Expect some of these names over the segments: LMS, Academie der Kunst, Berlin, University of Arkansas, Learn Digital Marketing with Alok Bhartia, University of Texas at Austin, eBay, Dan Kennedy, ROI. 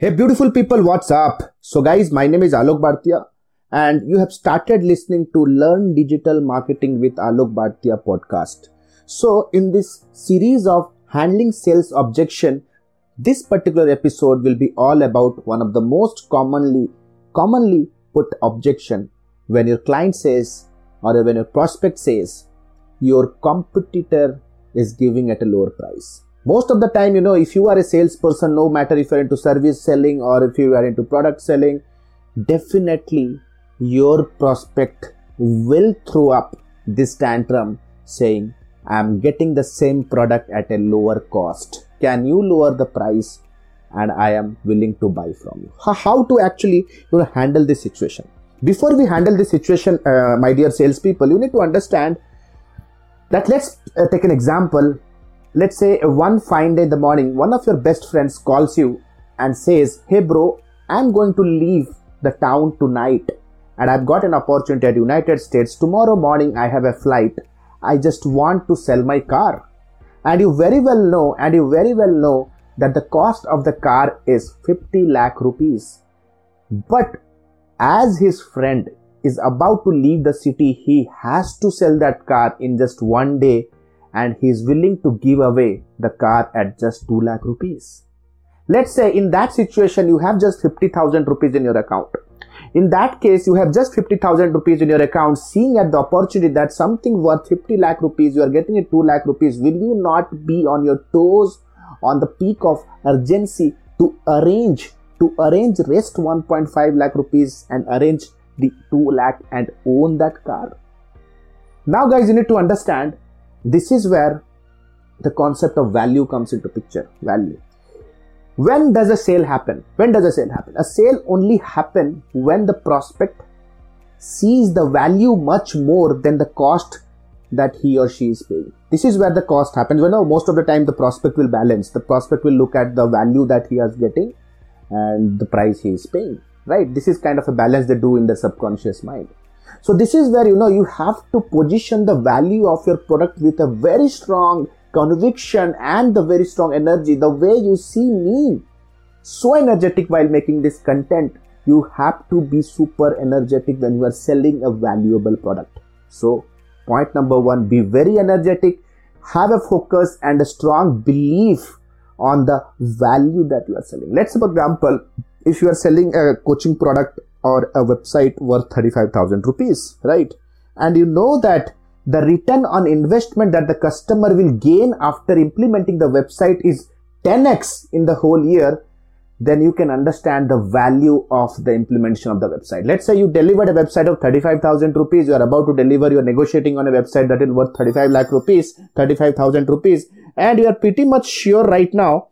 Hey beautiful people, what's up? So guys, my name is Alok Bhartia and you have started listening to Learn Digital Marketing with Alok Bhartia podcast. So in this series of handling sales objection, this particular episode will be all about one of the most commonly put objection when your client says or when your prospect says your competitor is giving at a lower price. Most of the time, if you are a salesperson, no matter if you are into service selling or if you are into product selling, definitely your prospect will throw up this tantrum saying, I am getting the same product at a lower cost. Can you lower the price? And I am willing to buy from you. How to actually handle this situation? Before we handle this situation, my dear salespeople, you need to understand that let's take an example. Let's say one fine day in the morning, one of your best friends calls you and says, hey bro, I'm going to leave the town tonight and I've got an opportunity at United States. Tomorrow morning I have a flight. I just want to sell my car. And you very well know that the cost of the car is 50 lakh rupees. But as his friend is about to leave the city, he has to sell that car in just one day. And he is willing to give away the car at just 2 lakh rupees. Let's say in that situation, you have just 50,000 rupees in your account. In that case, you have just 50,000 rupees in your account, seeing at the opportunity that something worth 50 lakh rupees, you are getting at 2 lakh rupees. Will you not be on your toes on the peak of urgency to arrange rest 1.5 lakh rupees and arrange the 2 lakh and own that car? Now guys, you need to understand, this is where the concept of value comes into picture. Value. When does a sale happen? A sale only happens when the prospect sees the value much more than the cost that he or she is paying. This is where the cost happens. Most of the time the prospect will balance. The prospect will look at the value that he is getting and the price he is paying. Right? This is kind of a balance they do in the subconscious mind. So this is where you have to position the value of your product with a very strong conviction and the very strong energy. The way you see me, so energetic while making this content, you have to be super energetic when you are selling a valuable product. So point number one, be very energetic, have a focus and a strong belief on the value that you are selling. Let's say for example, if you are selling a coaching product or a website worth 35,000 rupees, right? And you know that the return on investment that the customer will gain after implementing the website is 10x in the whole year, then you can understand the value of the implementation of the website. Let's say you delivered a website of 35,000 rupees, you are about to deliver, you are negotiating on a website that is worth 35,000 rupees, and you are pretty much sure right now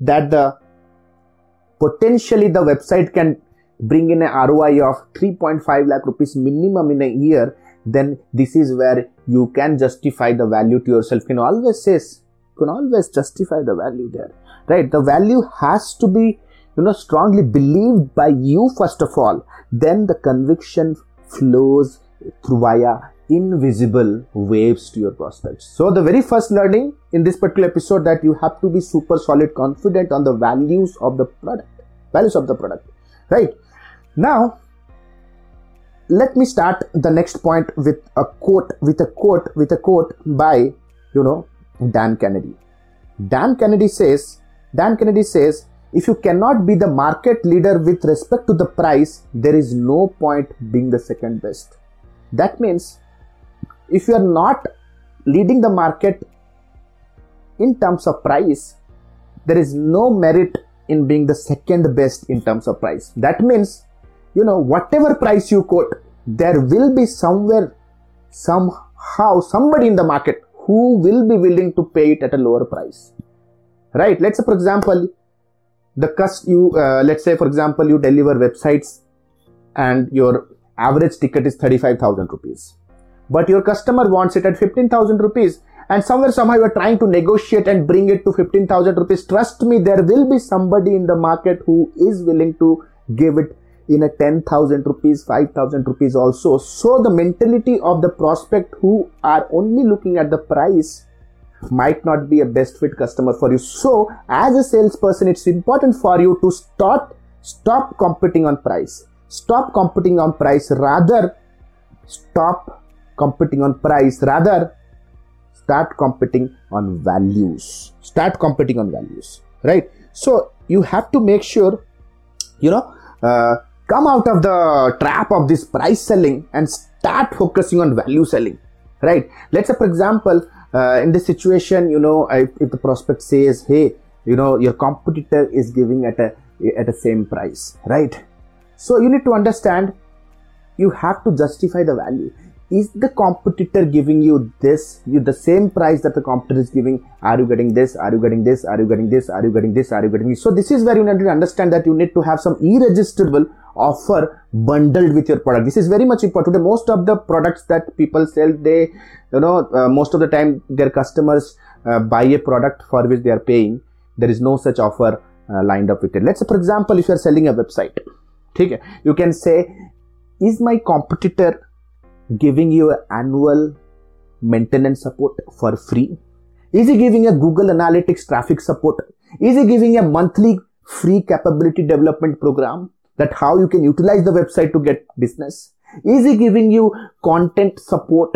that the potentially the website can bring in an ROI of 3.5 lakh rupees minimum in a year, then this is where you can justify the value to yourself. You can always justify the value there, right? The value has to be, strongly believed by you first of all. Then the conviction flows through via invisible waves to your prospects. So the very first learning in this particular episode that you have to be super solid confident on the values of the product, right? Now, let me start the next point with a quote by, Dan Kennedy. Dan Kennedy says, if you cannot be the market leader with respect to the price, there is no point being the second best. That means, if you are not leading the market in terms of price, there is no merit in being the second best in terms of price. That means, whatever price you quote, there will be somebody in the market who will be willing to pay it at a lower price, right? Let's say, for example, you deliver websites and your average ticket is 35,000 rupees. But your customer wants it at 15,000 rupees and somehow you are trying to negotiate and bring it to 15,000 rupees. Trust me, there will be somebody in the market who is willing to give it in a 10,000 rupees, 5,000 rupees also. So the mentality of the prospect who are only looking at the price might not be a best fit customer for you. So as a salesperson, it's important for you to stop competing on price. Rather start competing on values. Right? So you have to make sure, come out of the trap of this price selling and start focusing on value selling, right? Let's say, for example, in this situation, if the prospect says, hey, your competitor is giving at a same price, right? So you need to understand, you have to justify the value. Is the competitor giving you this, the same price that the competitor is giving? Are you getting this? So this is where you need to understand that you need to have some irresistible offer bundled with your product. This is very much important. Today, most of the products that people sell, they, most of the time their customers buy a product for which they are paying. There is no such offer lined up with it. Let's say, for example, if you are selling a website, okay, you can say, is my competitor giving you annual maintenance support for free? Is he giving a Google Analytics traffic support? Is he giving a monthly free capability development program that how you can utilize the website to get business? Is he giving you content support?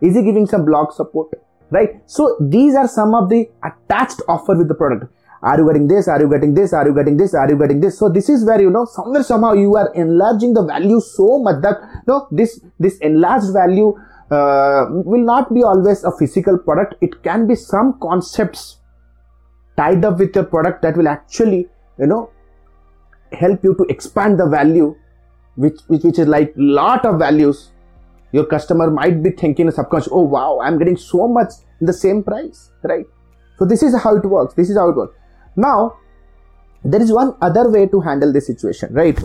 Is he giving some blog support? Right? So these are some of the attached offer with the product. Are you getting this? So this is where, somehow you are enlarging the value so much that, this enlarged value will not be always a physical product. It can be some concepts tied up with your product that will actually, help you to expand the value, which is like lot of values. Your customer might be thinking subconscious, oh wow, I'm getting so much in the same price, right? So this is how it works. Now, there is one other way to handle this situation, right?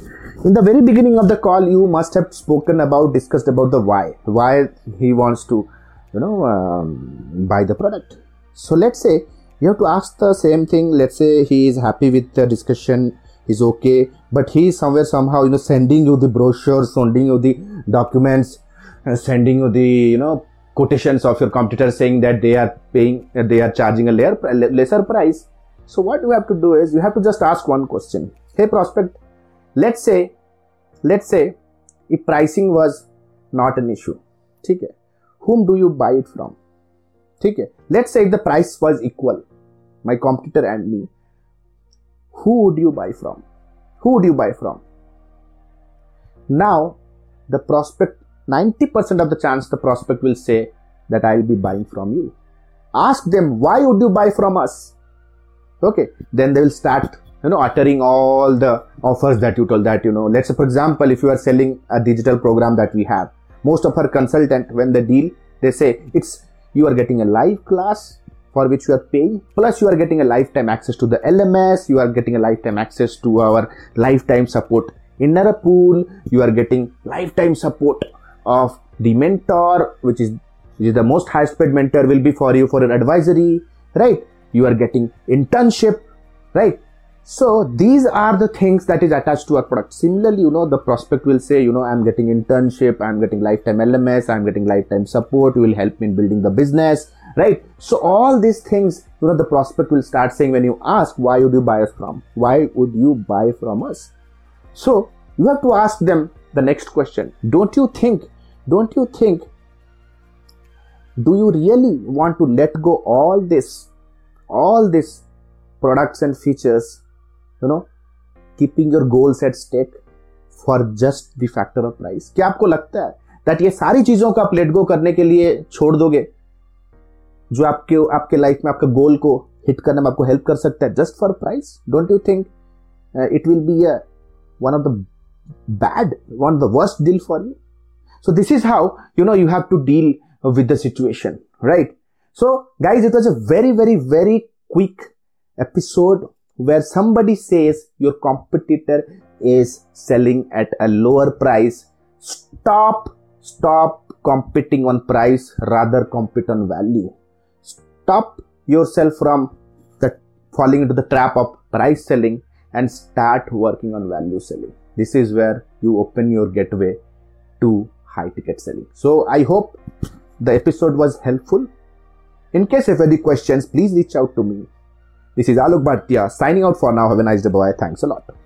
In the very beginning of the call, you must have discussed about the why. Why he wants to, buy the product. So let's say you have to ask the same thing. Let's say he is happy with the discussion, is okay, but he is sending you the brochures, sending you the documents, sending you the, quotations of your competitors saying that they are charging a lesser price. So what you have to do is, you have to just ask one question. Hey prospect, let's say if pricing was not an issue, okay, whom do you buy it from? Okay, let's say if the price was equal, my competitor and me, who would you buy from? Now, the prospect, 90% of the chance the prospect will say that I will be buying from you. Ask them, why would you buy from us? Okay, then they will start, uttering all the offers that you told that, Let's say, for example, if you are selling a digital program that we have, most of our consultants, when they deal, they say, you are getting a live class for which you are paying, plus you are getting a lifetime access to the LMS, you are getting a lifetime access to our lifetime support inner pool, you are getting lifetime support of the mentor, which is the most highest paid mentor will be for you for an advisory, right? You are getting internship, right? So these are the things that is attached to our product. Similarly, the prospect will say, I'm getting internship, I'm getting lifetime LMS, I'm getting lifetime support, you will help me in building the business, right? So all these things, the prospect will start saying when you ask, why would you buy from us? So you have to ask them the next question. Do you really want to let go all this products and features, keeping your goals at stake for just the factor of price? क्या आपको लगता है that ये सारी चीजों को आप let go करने के लिए छोड़ दोगे जो आपके लाइफ में आपका गोल को हिट करने में आपको हेल्प कर सकता है just for price? Don't you think it will be one of the worst deal for you? So this is how, you have to deal with the situation, right? So guys, it was a very, very, very quick episode where somebody says your competitor is selling at a lower price. Stop competing on price, rather compete on value. Stop yourself from falling into the trap of price selling and start working on value selling. This is where you open your gateway to high ticket selling. So I hope the episode was helpful. In case of any questions, please reach out to me. This is Alok Bhartia signing out for now. Have a nice day, bye. Thanks a lot.